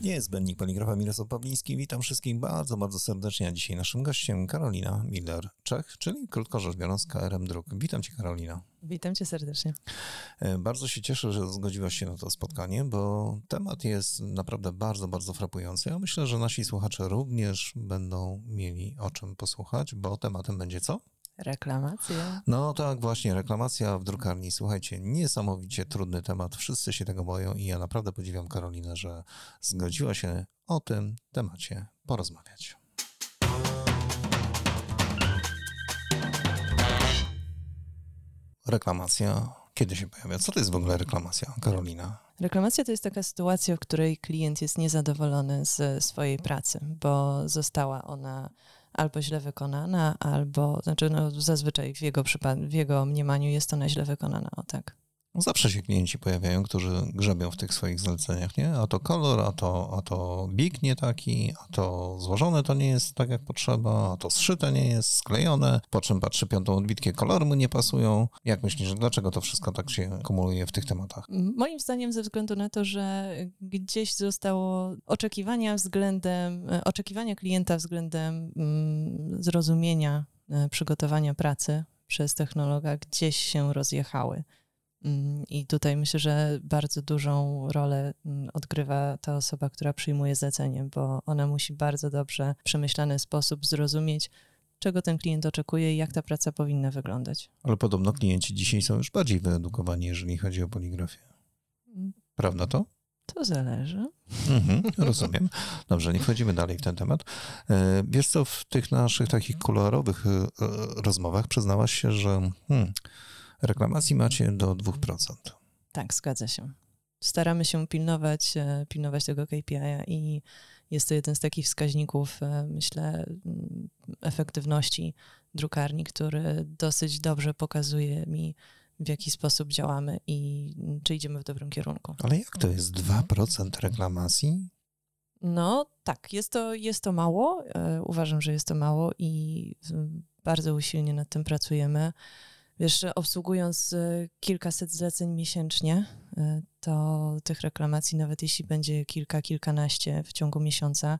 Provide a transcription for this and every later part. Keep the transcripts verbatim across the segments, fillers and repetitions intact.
Niezbędnik poligrafa, Mirosław Pawliński. Witam wszystkich bardzo, bardzo serdecznie. A dzisiaj naszym gościem Karolina Miller-Czech, czyli krótko rzecz biorąc K R M Druk. Witam cię, Karolina. Witam cię serdecznie. Bardzo się cieszę, że zgodziłaś się na to spotkanie, bo temat jest naprawdę bardzo, bardzo frapujący. Ja myślę, że nasi słuchacze również będą mieli o czym posłuchać, bo tematem będzie co? Reklamacja. No tak, właśnie, reklamacja w drukarni. Słuchajcie, niesamowicie trudny temat, wszyscy się tego boją i ja naprawdę podziwiam Karolinę, że zgodziła się o tym temacie porozmawiać. Reklamacja. Kiedy się pojawia? Co to jest w ogóle reklamacja, Karolina? Reklamacja to jest taka sytuacja, w której klient jest niezadowolony ze swojej pracy, bo została ona albo źle wykonana, albo, znaczy no, zazwyczaj w jego, przypad- w jego mniemaniu jest ona źle wykonana, o tak. Zawsze się klienci pojawiają, którzy grzebią w tych swoich zleceniach, nie? A to kolor, a to, a to bik nie taki, a to złożone to nie jest tak jak potrzeba, a to zszyte nie jest, sklejone, po czym patrzy piątą odbitkę, kolory mu nie pasują. Jak myślisz, dlaczego to wszystko tak się kumuluje w tych tematach? Moim zdaniem ze względu na to, że gdzieś zostało oczekiwania względem, oczekiwania klienta względem mm, zrozumienia, y, przygotowania pracy przez technologa gdzieś się rozjechały. I tutaj myślę, że bardzo dużą rolę odgrywa ta osoba, która przyjmuje zlecenie, bo ona musi bardzo dobrze w przemyślany sposób zrozumieć, czego ten klient oczekuje i jak ta praca powinna wyglądać. Ale podobno klienci dzisiaj są już bardziej wyedukowani, jeżeli chodzi o poligrafię. Prawda to? To zależy. Mhm, rozumiem. Dobrze, nie wchodzimy dalej w ten temat. Wiesz co, w tych naszych takich kolorowych rozmowach przyznałaś się, że... Hmm, reklamacji macie do dwa procent. Tak, zgadza się. Staramy się pilnować, pilnować tego K P I a i jest to jeden z takich wskaźników, myślę, efektywności drukarni, który dosyć dobrze pokazuje mi, w jaki sposób działamy i czy idziemy w dobrym kierunku. Ale jak to jest dwa procent reklamacji? No tak, jest to, jest to mało. Uważam, że jest to mało i bardzo usilnie nad tym pracujemy. Wiesz, obsługując kilkaset zleceń miesięcznie, to tych reklamacji, nawet jeśli będzie kilka, kilkanaście w ciągu miesiąca,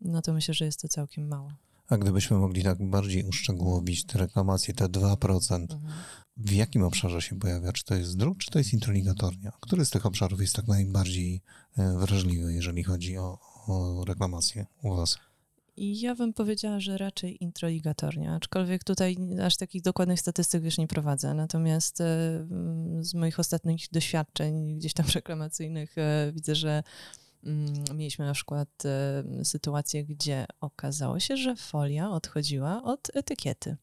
no to myślę, że jest to całkiem mało. A gdybyśmy mogli tak bardziej uszczegółowić te reklamacje, te dwa procent, mhm. w jakim obszarze się pojawia? Czy to jest druk, czy to jest interligatornia? Który z tych obszarów jest tak najbardziej wrażliwy, jeżeli chodzi o, o reklamacje u was? I ja bym powiedziała, że raczej introligatornia, aczkolwiek tutaj aż takich dokładnych statystyk już nie prowadzę. Natomiast z moich ostatnich doświadczeń gdzieś tam reklamacyjnych widzę, że mieliśmy na przykład sytuację, gdzie okazało się, że folia odchodziła od etykiety.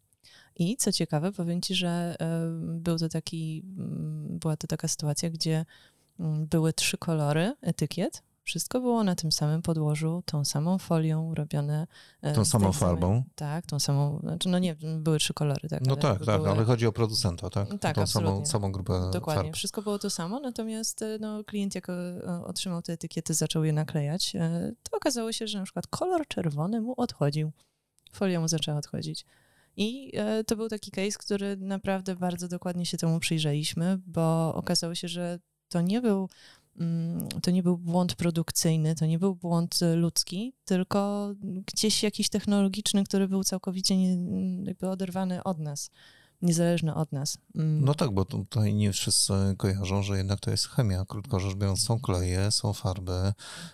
I co ciekawe, powiem ci, że był to taki, była to taka sytuacja, gdzie były trzy kolory etykiet. Wszystko było na tym samym podłożu, tą samą folią robione. Tą samą farbą? Samej, tak, tą samą, znaczy no nie, były trzy kolory. Tak, no ale tak, tak, były... ale chodzi o producenta, tak? Tak, tą samą, samą grupę. Dokładnie, farb. Wszystko było to samo, natomiast no, klient jak otrzymał te etykiety, zaczął je naklejać, to okazało się, że na przykład kolor czerwony mu odchodził, folia mu zaczęła odchodzić. I to był taki case, który naprawdę bardzo dokładnie się temu przyjrzeliśmy, bo okazało się, że to nie był... To nie był błąd produkcyjny, to nie był błąd ludzki, tylko gdzieś jakiś technologiczny, który był całkowicie nie, jakby oderwany od nas, niezależny od nas. No tak, bo tutaj nie wszyscy kojarzą, że jednak to jest chemia. Krótko rzecz biorąc, są kleje, są farby,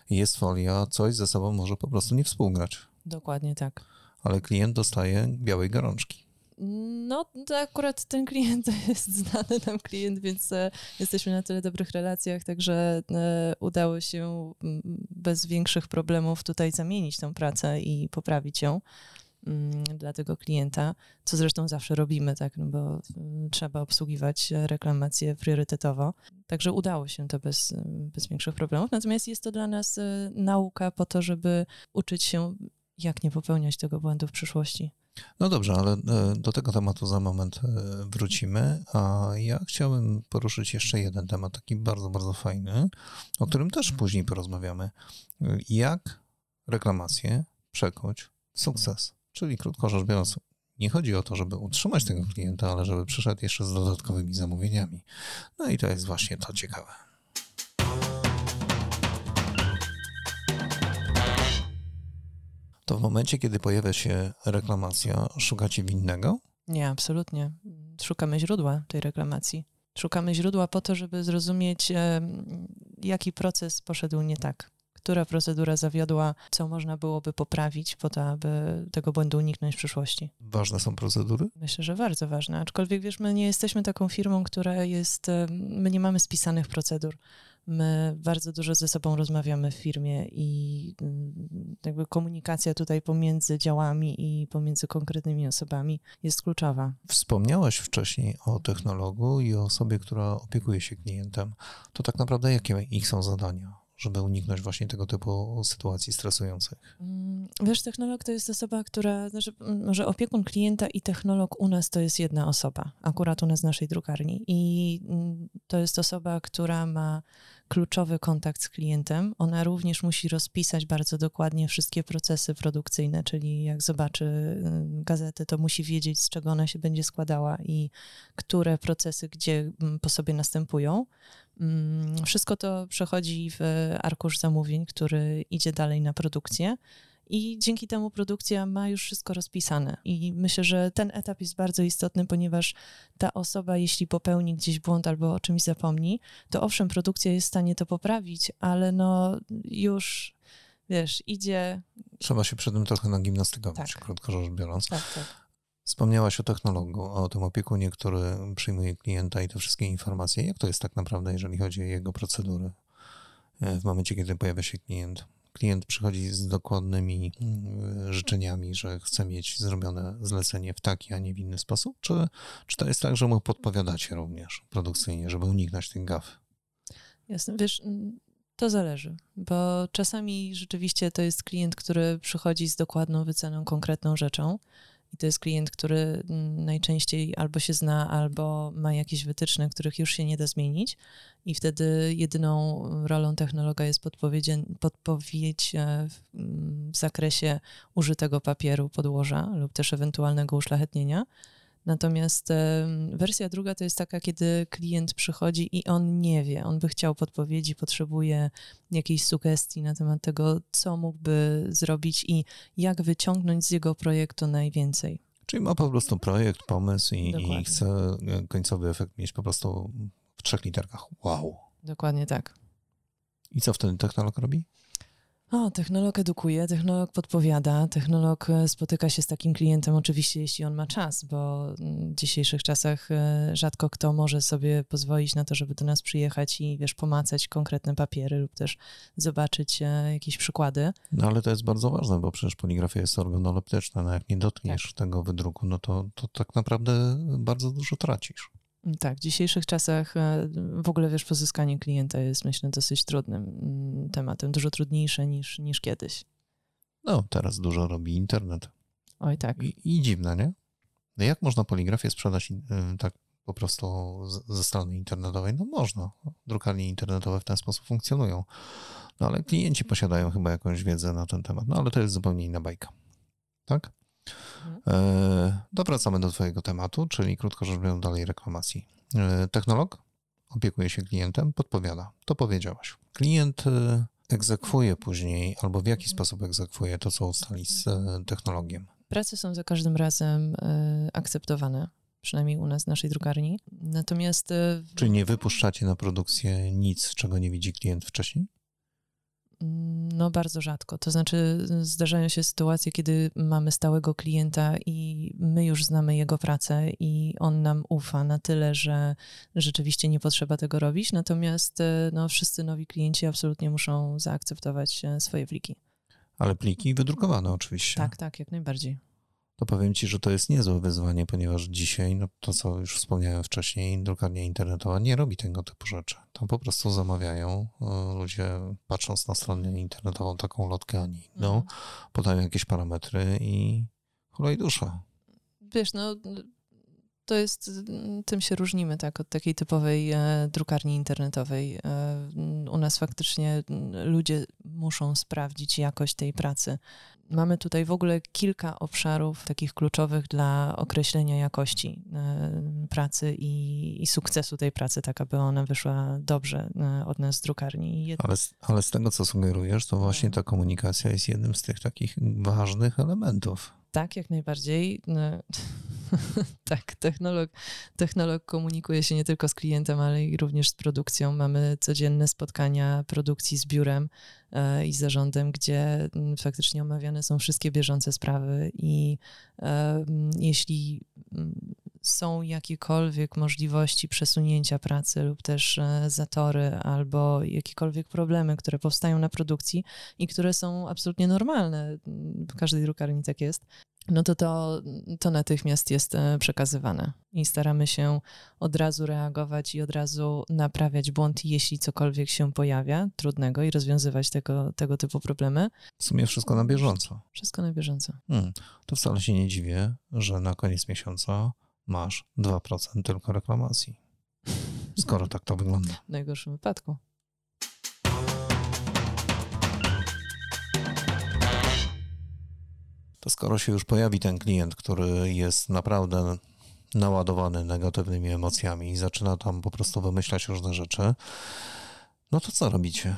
jest folia, coś ze sobą może po prostu nie współgrać. Dokładnie tak. Ale klient dostaje białej gorączki. No, to akurat ten klient to jest znany nam klient, więc jesteśmy na tyle dobrych relacjach, także udało się bez większych problemów tutaj zamienić tą pracę i poprawić ją dla tego klienta, co zresztą zawsze robimy, tak, no bo trzeba obsługiwać reklamacje priorytetowo. Także udało się to bez, bez większych problemów. Natomiast jest to dla nas nauka po to, żeby uczyć się, jak nie popełniać tego błędu w przyszłości. No dobrze, ale do tego tematu za moment wrócimy, a ja chciałbym poruszyć jeszcze jeden temat, taki bardzo, bardzo fajny, o którym też później porozmawiamy. Jak reklamację przekuć w sukces? Czyli krótko rzecz biorąc, nie chodzi o to, żeby utrzymać tego klienta, ale żeby przyszedł jeszcze z dodatkowymi zamówieniami. No i to jest właśnie to ciekawe. to w momencie, kiedy pojawia się reklamacja, szukacie winnego? Nie, absolutnie. Szukamy źródła tej reklamacji. Szukamy źródła po to, żeby zrozumieć, e, jaki proces poszedł nie tak, która procedura zawiodła, co można byłoby poprawić po to, aby tego błędu uniknąć w przyszłości. Ważne są procedury? Myślę, że bardzo ważne, aczkolwiek wiesz, my nie jesteśmy taką firmą, która jest, my nie mamy spisanych procedur. My bardzo dużo ze sobą rozmawiamy w firmie i jakby komunikacja tutaj pomiędzy działami i pomiędzy konkretnymi osobami jest kluczowa. Wspomniałaś wcześniej o technologu i o osobie, która opiekuje się klientem. To tak naprawdę jakie ich są zadania, żeby uniknąć właśnie tego typu sytuacji stresujących? Wiesz, technolog to jest osoba, która, znaczy, może opiekun klienta i technolog u nas to jest jedna osoba, akurat u nas w naszej drukarni. I to jest osoba, która ma kluczowy kontakt z klientem. Ona również musi rozpisać bardzo dokładnie wszystkie procesy produkcyjne, czyli jak zobaczy gazetę, to musi wiedzieć, z czego ona się będzie składała i które procesy gdzie po sobie następują. Wszystko to przechodzi w arkusz zamówień, który idzie dalej na produkcję i dzięki temu produkcja ma już wszystko rozpisane. I myślę, że ten etap jest bardzo istotny, ponieważ ta osoba, jeśli popełni gdzieś błąd albo o czymś zapomni, to owszem, produkcja jest w stanie to poprawić, ale no już, wiesz, idzie... Trzeba się przed tym trochę nagimnastykować, tak. Krótko rzecz biorąc. Tak, tak. Wspomniałaś o technologu, o tym opiekunie, który przyjmuje klienta i te wszystkie informacje. Jak to jest tak naprawdę, jeżeli chodzi o jego procedury w momencie, kiedy pojawia się klient? Klient przychodzi z dokładnymi życzeniami, że chce mieć zrobione zlecenie w taki, a nie w inny sposób? Czy, czy to jest tak, że mu podpowiadacie również produkcyjnie, żeby uniknąć tych gaf? Jasne, wiesz... To zależy, bo czasami rzeczywiście to jest klient, który przychodzi z dokładną wyceną, konkretną rzeczą i to jest klient, który najczęściej albo się zna, albo ma jakieś wytyczne, których już się nie da zmienić i wtedy jedyną rolą technologa jest podpowiedź w zakresie użytego papieru, podłoża lub też ewentualnego uszlachetnienia. Natomiast e, wersja druga to jest taka, kiedy klient przychodzi i on nie wie, on by chciał podpowiedzi, potrzebuje jakiejś sugestii na temat tego, co mógłby zrobić i jak wyciągnąć z jego projektu najwięcej. Czyli ma po prostu projekt, pomysł i, i chce końcowy efekt mieć po prostu w trzech literkach. Wow. Dokładnie tak. I co wtedy technolog robi? O, technolog edukuje, technolog podpowiada, technolog spotyka się z takim klientem oczywiście, jeśli on ma czas, bo w dzisiejszych czasach rzadko kto może sobie pozwolić na to, żeby do nas przyjechać i wiesz, pomacać konkretne papiery lub też zobaczyć jakieś przykłady. No ale to jest bardzo ważne, bo przecież poligrafia jest organoleptyczna, no jak nie dotkniesz tak. tego wydruku, no to, to tak naprawdę bardzo dużo tracisz. Tak, w dzisiejszych czasach w ogóle, wiesz, pozyskanie klienta jest, myślę, dosyć trudnym tematem, dużo trudniejsze niż, niż kiedyś. No, teraz dużo robi internet. Oj, tak. I, i dziwne, nie? No jak można poligrafię sprzedać tak po prostu ze strony internetowej? No można. Drukarnie internetowe w ten sposób funkcjonują. No ale klienci posiadają chyba jakąś wiedzę na ten temat. No ale to jest zupełnie inna bajka. Tak? Dowracamy do twojego tematu, czyli krótko rzecz biorąc dalej reklamacji. Technolog opiekuje się klientem, podpowiada. To powiedziałaś. Klient egzekwuje później, albo w jaki sposób egzekwuje to, co ustali z technologiem. Prace są za każdym razem akceptowane, przynajmniej u nas w naszej drukarni. Natomiast... Czyli nie wypuszczacie na produkcję nic, czego nie widzi klient wcześniej? No bardzo rzadko. To znaczy zdarzają się sytuacje, kiedy mamy stałego klienta i my już znamy jego pracę i on nam ufa na tyle, że rzeczywiście nie potrzeba tego robić. Natomiast no, wszyscy nowi klienci absolutnie muszą zaakceptować swoje pliki. Ale pliki wydrukowane oczywiście. Tak, tak, jak najbardziej. To powiem ci, że to jest niezłe wyzwanie, ponieważ dzisiaj, no to co już wspomniałem wcześniej, drukarnia internetowa nie robi tego typu rzeczy. Tam po prostu zamawiają ludzie, patrząc na stronę internetową, taką lotkę, a nie inną, mhm. podają jakieś parametry i hulaj dusza. Wiesz, no to jest, tym się różnimy, tak, od takiej typowej e, drukarni internetowej. E, u nas faktycznie ludzie muszą sprawdzić jakość tej pracy. Mamy tutaj w ogóle kilka obszarów takich kluczowych dla określenia jakości pracy i, i sukcesu tej pracy, tak aby ona wyszła dobrze od nas z drukarni. Ale, ale z tego, co sugerujesz, to właśnie ta komunikacja jest jednym z tych takich ważnych elementów. Tak, jak najbardziej. No, tak, technolog, technolog komunikuje się nie tylko z klientem, ale i również z produkcją. Mamy codzienne spotkania produkcji z biurem e, i zarządem, gdzie m, faktycznie omawiane są wszystkie bieżące sprawy i e, jeśli m, są jakiekolwiek możliwości przesunięcia pracy lub też e, zatory albo jakiekolwiek problemy, które powstają na produkcji i które są absolutnie normalne, w każdej drukarni tak jest, no to, to to natychmiast jest przekazywane i staramy się od razu reagować i od razu naprawiać błąd, jeśli cokolwiek się pojawia trudnego i rozwiązywać tego, tego typu problemy. W sumie wszystko na bieżąco. Wszystko na bieżąco. Hmm. To wcale się nie dziwię, że na koniec miesiąca masz dwa procent tylko reklamacji, skoro tak to wygląda. W najgorszym wypadku. To skoro się już pojawi ten klient, który jest naprawdę naładowany negatywnymi emocjami i zaczyna tam po prostu wymyślać różne rzeczy, no to co robicie?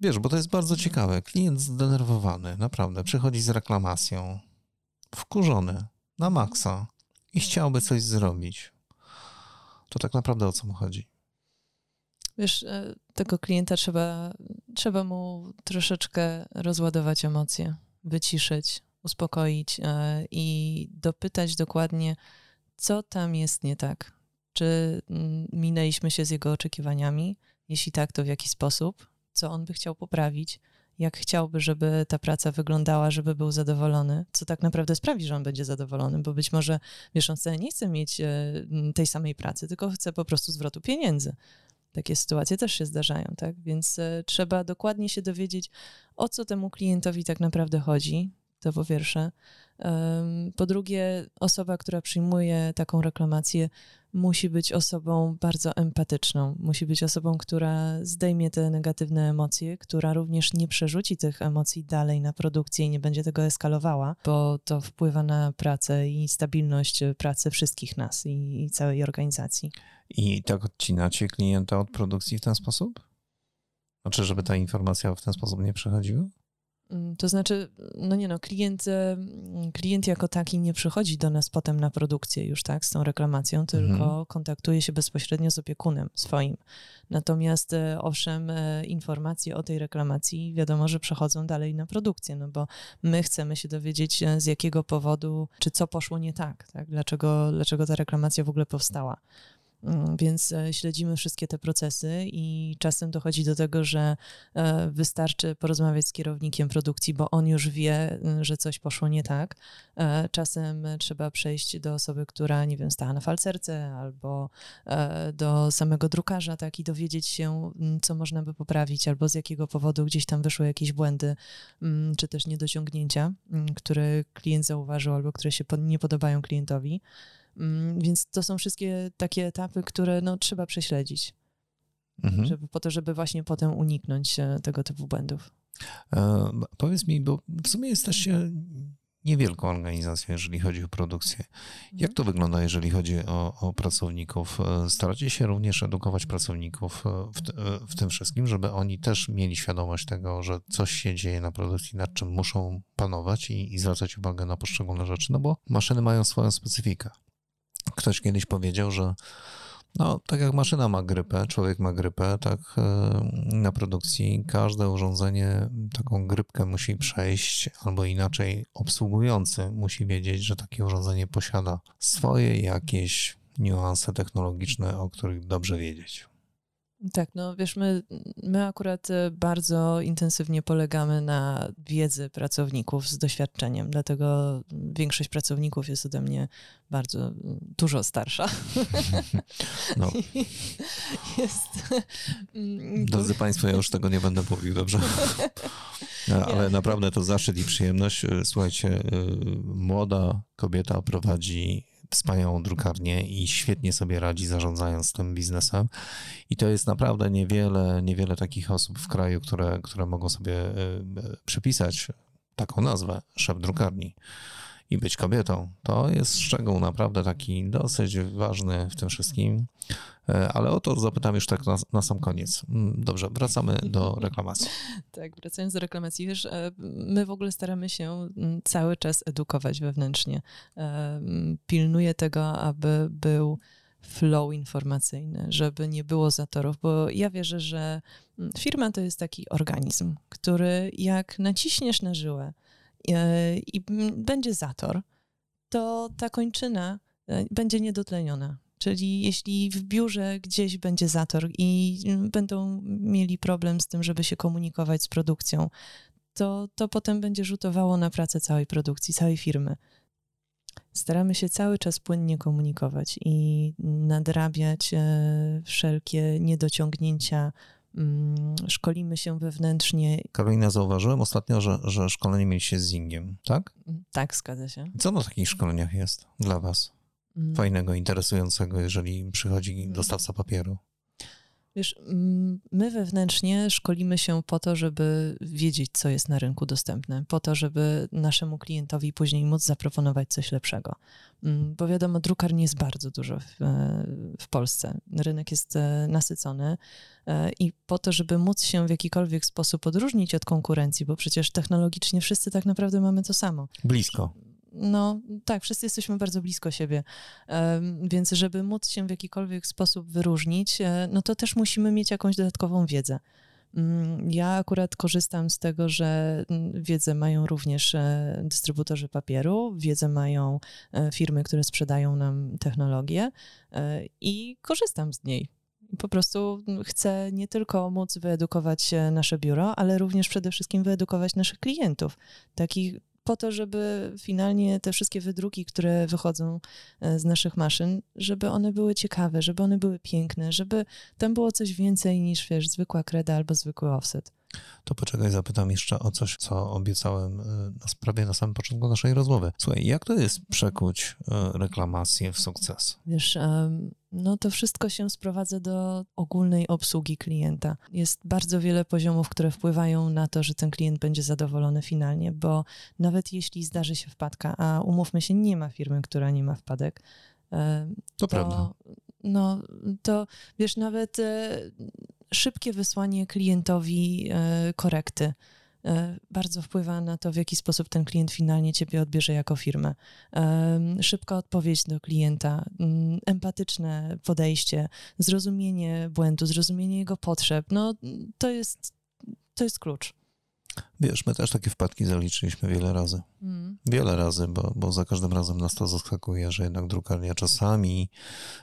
Wiesz, bo to jest bardzo ciekawe. Klient zdenerwowany, naprawdę, przychodzi z reklamacją, wkurzony, na maksa i chciałby coś zrobić. To tak naprawdę o co mu chodzi? Wiesz, tego klienta trzeba, trzeba mu troszeczkę rozładować emocje, wyciszyć, uspokoić i dopytać dokładnie, co tam jest nie tak. Czy minęliśmy się z jego oczekiwaniami? Jeśli tak, to w jaki sposób? Co on by chciał poprawić? Jak chciałby, żeby ta praca wyglądała, żeby był zadowolony? Co tak naprawdę sprawi, że on będzie zadowolony? Bo być może, wiesz, on wcale nie chce mieć tej samej pracy, tylko chce po prostu zwrotu pieniędzy. Takie sytuacje też się zdarzają, tak? Więc trzeba dokładnie się dowiedzieć, o co temu klientowi tak naprawdę chodzi. To po pierwsze. Po drugie, osoba, która przyjmuje taką reklamację, musi być osobą bardzo empatyczną. Musi być osobą, która zdejmie te negatywne emocje, która również nie przerzuci tych emocji dalej na produkcję i nie będzie tego eskalowała, bo to wpływa na pracę i stabilność pracy wszystkich nas i, i całej organizacji. I tak odcinacie klienta od produkcji w ten sposób? Znaczy, żeby ta informacja w ten sposób nie przechodziła? To znaczy, no nie no, klient, klient jako taki nie przychodzi do nas potem na produkcję już, tak, z tą reklamacją, tylko mhm. kontaktuje się bezpośrednio z opiekunem swoim. Natomiast owszem, informacje o tej reklamacji wiadomo, że przechodzą dalej na produkcję, no bo my chcemy się dowiedzieć, z jakiego powodu, czy co poszło nie tak, tak? Dlaczego, dlaczego ta reklamacja w ogóle powstała. Więc śledzimy wszystkie te procesy i czasem dochodzi do tego, że wystarczy porozmawiać z kierownikiem produkcji, bo on już wie, że coś poszło nie tak. Czasem trzeba przejść do osoby, która, nie wiem, stała na falcerce albo do samego drukarza, tak, i dowiedzieć się, co można by poprawić albo z jakiego powodu gdzieś tam wyszły jakieś błędy czy też niedociągnięcia, które klient zauważył albo które się nie podobają klientowi. Więc to są wszystkie takie etapy, które no, trzeba prześledzić, mhm. żeby, po to, żeby właśnie potem uniknąć tego typu błędów. E, powiedz mi, bo w sumie jesteście niewielką organizacją, jeżeli chodzi o produkcję. Jak to wygląda, jeżeli chodzi o, o pracowników? Staracie się również edukować pracowników w, w tym wszystkim, żeby oni też mieli świadomość tego, że coś się dzieje na produkcji, nad czym muszą panować i, i zwracać uwagę na poszczególne rzeczy, no bo maszyny mają swoją specyfikę. Ktoś kiedyś powiedział, że no, tak jak maszyna ma grypę, człowiek ma grypę, tak na produkcji każde urządzenie taką grypkę musi przejść, albo inaczej obsługujący musi wiedzieć, że takie urządzenie posiada swoje jakieś niuanse technologiczne, o których dobrze wiedzieć. Tak, no wiesz, my, my akurat bardzo intensywnie polegamy na wiedzy pracowników z doświadczeniem, dlatego większość pracowników jest ode mnie bardzo dużo starsza. No. Jest... Drodzy Państwo, ja już tego nie będę mówił, dobrze? Ale naprawdę to zaszczyt i przyjemność. Słuchajcie, młoda kobieta prowadzi wspaniałą drukarnię i świetnie sobie radzi, zarządzając tym biznesem. I to jest naprawdę niewiele, niewiele takich osób w kraju, które, które mogą sobie przypisać taką nazwę, szef drukarni, i być kobietą. To jest szczegół naprawdę taki dosyć ważny w tym wszystkim, ale o to zapytam już tak na, na sam koniec. Dobrze, wracamy do reklamacji. Tak, wracając do reklamacji. Wiesz, my w ogóle staramy się cały czas edukować wewnętrznie. Pilnuję tego, aby był flow informacyjny, żeby nie było zatorów, bo ja wierzę, że firma to jest taki organizm, który jak naciśniesz na żyłę, i będzie zator, to ta kończyna będzie niedotleniona. Czyli jeśli w biurze gdzieś będzie zator i będą mieli problem z tym, żeby się komunikować z produkcją, to, to potem będzie rzutowało na pracę całej produkcji, całej firmy. Staramy się cały czas płynnie komunikować i nadrabiać wszelkie niedociągnięcia. Szkolimy się wewnętrznie. Karolina, zauważyłem ostatnio, że, że szkolenie mieliście z Zingiem, tak? Tak, zgadza się. Co na takich szkoleniach jest dla was mm. fajnego, interesującego, jeżeli przychodzi dostawca papieru? Wiesz, my wewnętrznie szkolimy się po to, żeby wiedzieć, co jest na rynku dostępne, po to, żeby naszemu klientowi później móc zaproponować coś lepszego. Bo wiadomo, drukarni jest bardzo dużo w, w Polsce. Rynek jest nasycony i po to, żeby móc się w jakikolwiek sposób odróżnić od konkurencji, bo przecież technologicznie wszyscy tak naprawdę mamy to samo. Blisko. No tak, wszyscy jesteśmy bardzo blisko siebie, więc żeby móc się w jakikolwiek sposób wyróżnić, no to też musimy mieć jakąś dodatkową wiedzę. Ja akurat korzystam z tego, że wiedzę mają również dystrybutorzy papieru, wiedzę mają firmy, które sprzedają nam technologię i korzystam z niej. Po prostu chcę nie tylko móc wyedukować nasze biuro, ale również przede wszystkim wyedukować naszych klientów, takich po to, żeby finalnie te wszystkie wydruki, które wychodzą z naszych maszyn, żeby one były ciekawe, żeby one były piękne, żeby tam było coś więcej niż, wiesz, zwykła kreda albo zwykły offset. To poczekaj, zapytam jeszcze o coś, co obiecałem prawie na samym początku naszej rozmowy. Słuchaj, jak to jest przekuć reklamację w sukces? Wiesz, no to wszystko się sprowadza do ogólnej obsługi klienta. Jest bardzo wiele poziomów, które wpływają na to, że ten klient będzie zadowolony finalnie, bo nawet jeśli zdarzy się wpadka, a umówmy się, nie ma firmy, która nie ma wpadek, to, to prawda. No to wiesz, nawet szybkie wysłanie klientowi korekty bardzo wpływa na to, w jaki sposób ten klient finalnie ciebie odbierze jako firmę. Szybka odpowiedź do klienta, empatyczne podejście, zrozumienie błędu, zrozumienie jego potrzeb. No to jest, to jest klucz. Wiesz, my też takie wpadki zaliczyliśmy wiele razy. Mm. Wiele razy, bo, bo za każdym razem nas to zaskakuje, że jednak drukarnia czasami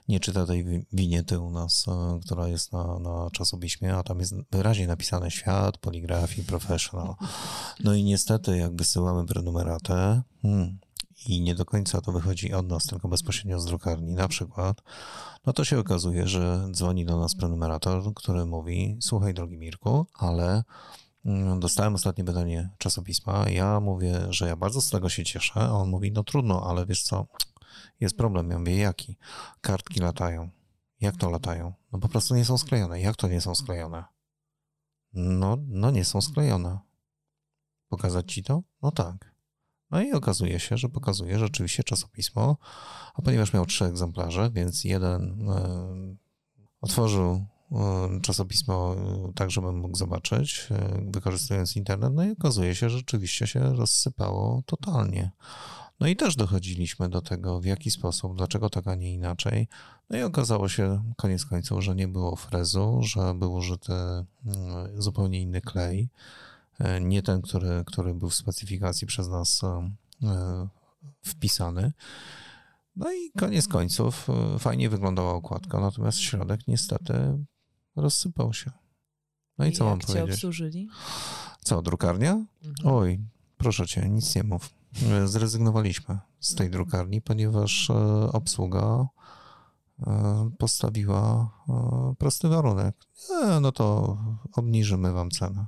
nie czyta tej winiety u nas, która jest na, na czasopiśmie, a tam jest wyraźnie napisane świat poligrafii professional. No i niestety, jak wysyłamy prenumeratę hmm, i nie do końca to wychodzi od nas, tylko bezpośrednio z drukarni na przykład, no to się okazuje, że dzwoni do nas prenumerator, który mówi: słuchaj, drogi Mirku, ale dostałem ostatnie wydanie czasopisma, ja mówię, że ja bardzo z tego się cieszę, a on mówi: no trudno, ale wiesz co, jest problem. Ja mówię: jaki? Kartki latają. Jak to latają? No po prostu nie są sklejone. Jak to nie są sklejone? No, no nie są sklejone. Pokazać ci to? No tak. No i okazuje się, że pokazuje rzeczywiście czasopismo, a ponieważ miał trzy egzemplarze, więc jeden yy, otworzył czasopismo tak, żebym mógł zobaczyć, wykorzystując internet, no i okazuje się, że rzeczywiście się rozsypało totalnie. No i też dochodziliśmy do tego, w jaki sposób, dlaczego tak, a nie inaczej. No i okazało się koniec końców, że nie było frezu, że był użyty zupełnie inny klej, nie ten, który, który był w specyfikacji przez nas wpisany. No i koniec końców fajnie wyglądała okładka, natomiast środek niestety rozsypał się. No i, i co mam powiedzieć? Jak cię obsłużyli? Co, drukarnia? Mhm. Oj, proszę cię, nic nie mów. Zrezygnowaliśmy z tej drukarni, ponieważ obsługa postawiła prosty warunek. E, no to obniżymy wam cenę.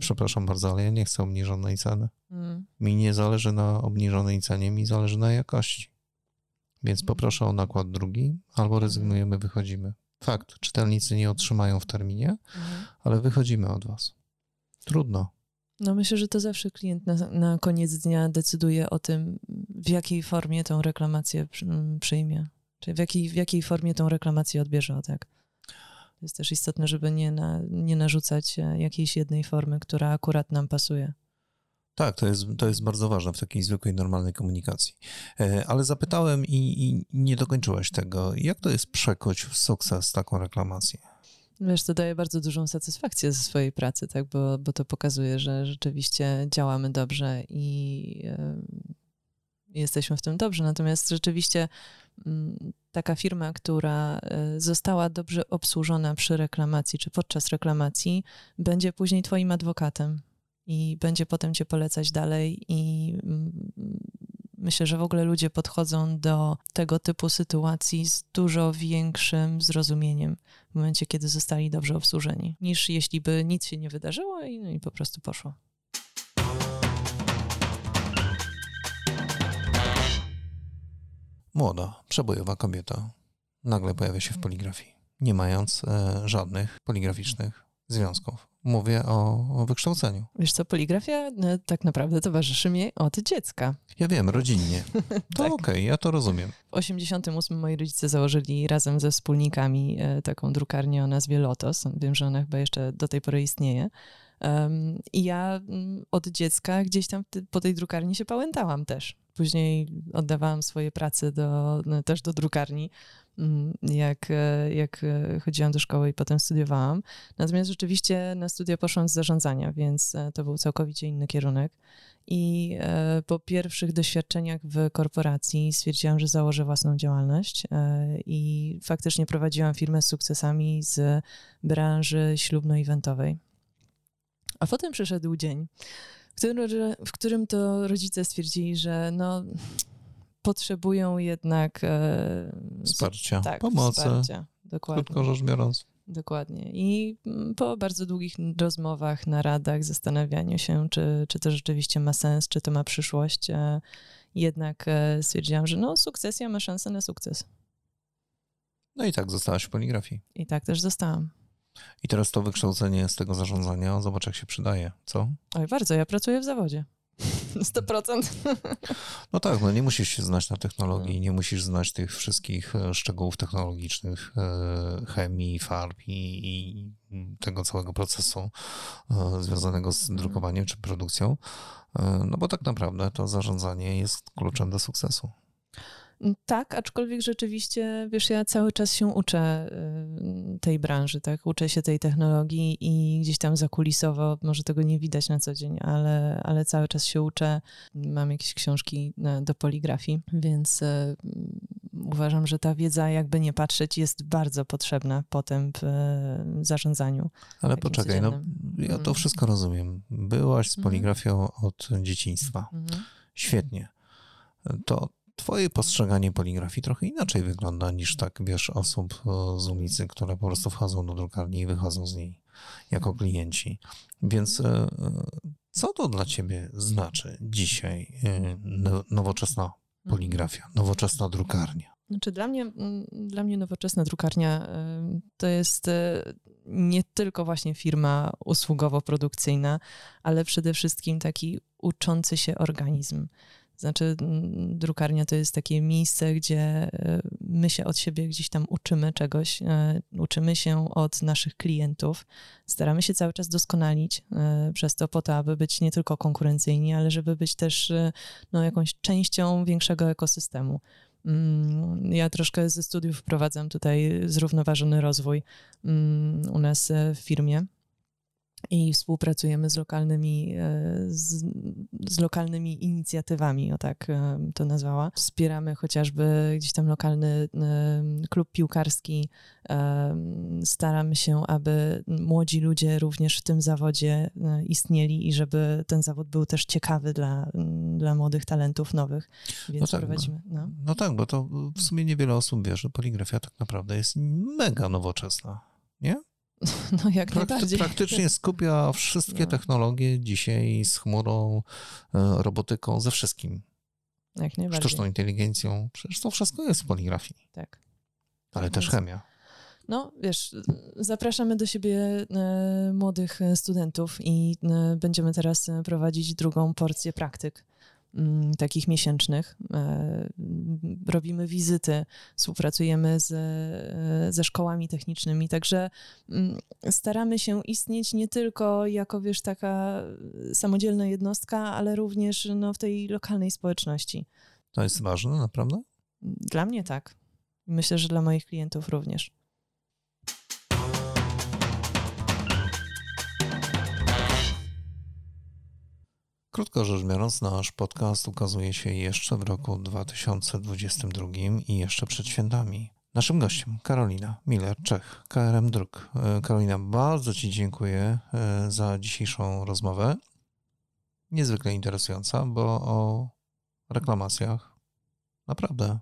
Przepraszam bardzo, ale ja nie chcę obniżonej ceny. Mhm. Mi nie zależy na obniżonej cenie, mi zależy na jakości. Więc poproszę o nakład drugi, albo rezygnujemy, wychodzimy. Fakt, czytelnicy nie otrzymają w terminie, mhm. ale wychodzimy od was. Trudno. No myślę, że to zawsze klient na, na koniec dnia decyduje o tym, w jakiej formie tą reklamację przyjmie. Czyli w jakiej, w jakiej formie tą reklamację odbierze, o tak. To jest też istotne, żeby nie, na, nie narzucać jakiejś jednej formy, która akurat nam pasuje. Tak, to jest, to jest bardzo ważne w takiej zwykłej, normalnej komunikacji. Ale zapytałem i, i nie dokończyłaś tego. Jak to jest przekuć w sukces taką reklamację? Wiesz, to daje bardzo dużą satysfakcję ze swojej pracy, tak, bo, bo to pokazuje, że rzeczywiście działamy dobrze i yy, jesteśmy w tym dobrzy. Natomiast rzeczywiście yy, taka firma, która yy, została dobrze obsłużona przy reklamacji czy podczas reklamacji, będzie później twoim adwokatem i będzie potem cię polecać dalej i yy, myślę, że w ogóle ludzie podchodzą do tego typu sytuacji z dużo większym zrozumieniem w momencie, kiedy zostali dobrze obsłużeni, niż jeśli by nic się nie wydarzyło i, no i po prostu poszło. Młoda, przebojowa kobieta nagle pojawia się w poligrafii, nie mając e, żadnych poligraficznych związków. Mówię o, o wykształceniu. Wiesz co, poligrafia no, tak naprawdę towarzyszy mi od dziecka. Ja wiem, rodzinnie. To tak. Okej, ja to rozumiem. W osiemdziesiątym ósmym moi rodzice założyli razem ze wspólnikami e, taką drukarnię o nazwie LOTOS. Wiem, że ona chyba jeszcze do tej pory istnieje. Um, I ja m, od dziecka gdzieś tam ty, po tej drukarni się pałętałam też. Później oddawałam swoje prace do, no, też do drukarni, jak, jak chodziłam do szkoły i potem studiowałam. Natomiast rzeczywiście na studia poszłam z zarządzania, więc to był całkowicie inny kierunek. I po pierwszych doświadczeniach w korporacji stwierdziłam, że założę własną działalność i faktycznie prowadziłam firmę z sukcesami z branży ślubno-eventowej. A potem przyszedł dzień, w którym, w którym to rodzice stwierdzili, że no, potrzebują jednak e, wsparcia, tak, pomocy, wsparcia. Dokładnie. Krótko rzecz biorąc. Dokładnie. I po bardzo długich rozmowach, naradach, zastanawianiu się, czy, czy to rzeczywiście ma sens, czy to ma przyszłość, e, jednak e, stwierdziłam, że no, sukcesja ma szansę na sukces. No i tak zostałaś w poligrafii. I tak też zostałam. I teraz to wykształcenie z tego zarządzania, zobacz jak się przydaje, co? Oj, bardzo, ja pracuję w zawodzie. sto procent. No tak, no nie musisz się znać na technologii, nie musisz znać tych wszystkich szczegółów technologicznych, chemii, farb i, i tego całego procesu związanego z drukowaniem czy produkcją, no bo tak naprawdę to zarządzanie jest kluczem do sukcesu. Tak, aczkolwiek rzeczywiście, wiesz, ja cały czas się uczę tej branży, tak? Uczę się tej technologii i gdzieś tam zakulisowo, może tego nie widać na co dzień, ale, ale cały czas się uczę. Mam jakieś książki na, do poligrafii, więc y, uważam, że ta wiedza, jakby nie patrzeć, jest bardzo potrzebna potem w y, zarządzaniu. Ale poczekaj, no, ja to wszystko mm. rozumiem. Byłaś z poligrafią mm. od dzieciństwa. Mm. Świetnie. To twoje postrzeganie poligrafii trochę inaczej wygląda niż tak, wiesz, osób z ulicy, które po prostu wchodzą do drukarni i wychodzą z niej jako klienci. Więc co to dla ciebie znaczy dzisiaj nowoczesna poligrafia, nowoczesna drukarnia? Znaczy dla mnie, dla mnie nowoczesna drukarnia to jest nie tylko właśnie firma usługowo-produkcyjna, ale przede wszystkim taki uczący się organizm. Znaczy drukarnia to jest takie miejsce, gdzie my się od siebie gdzieś tam uczymy czegoś, uczymy się od naszych klientów, staramy się cały czas doskonalić przez to po to, aby być nie tylko konkurencyjni, ale żeby być też no, jakąś częścią większego ekosystemu. Ja troszkę ze studiów wprowadzam tutaj zrównoważony rozwój u nas w firmie. I współpracujemy z lokalnymi, z, z lokalnymi inicjatywami, o tak to nazwała. Wspieramy chociażby gdzieś tam lokalny klub piłkarski. Staramy się, aby młodzi ludzie również w tym zawodzie istnieli i żeby ten zawód był też ciekawy dla, dla młodych talentów nowych. Więc no tak, prowadzimy. No. no tak, bo to w sumie niewiele osób wie, że poligrafia tak naprawdę jest mega nowoczesna, nie? No jak Prakty, najbardziej. Praktycznie skupia wszystkie no. technologie dzisiaj z chmurą, robotyką, ze wszystkim. Jak najbardziej. Sztuczną inteligencją. Przecież to wszystko jest w poligrafii. Tak. Ale tak też chemia. no wiesz, zapraszamy do siebie młodych studentów i będziemy teraz prowadzić drugą porcję praktyk takich miesięcznych. Robimy wizyty, współpracujemy z, ze szkołami technicznymi, także staramy się istnieć nie tylko jako, wiesz, taka samodzielna jednostka, ale również no, w tej lokalnej społeczności. To jest ważne, naprawdę? Dla mnie tak. Myślę, że dla moich klientów również. Krótko rzecz biorąc, nasz podcast ukazuje się jeszcze w roku dwa tysiące dwudziestym drugim i jeszcze przed świętami. Naszym gościem Karolina Miller-Czech, K R M Druk. Karolina, bardzo Ci dziękuję za dzisiejszą rozmowę. Niezwykle interesująca, bo o reklamacjach naprawdę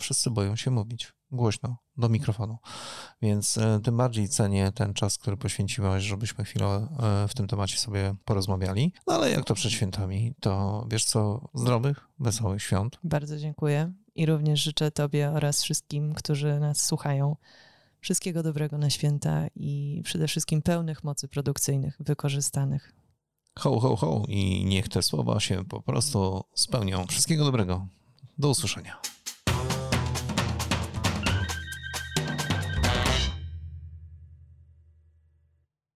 wszyscy boją się mówić głośno do mikrofonu, więc tym bardziej cenię ten czas, który poświęciłaś, żebyśmy chwilę w tym temacie sobie porozmawiali. No ale jak to przed świętami, to wiesz co, zdrowych, wesołych świąt. Bardzo dziękuję i również życzę Tobie oraz wszystkim, którzy nas słuchają, wszystkiego dobrego na święta i przede wszystkim pełnych mocy produkcyjnych, wykorzystanych. Ho, ho, ho i niech te słowa się po prostu spełnią. Wszystkiego dobrego. Do usłyszenia.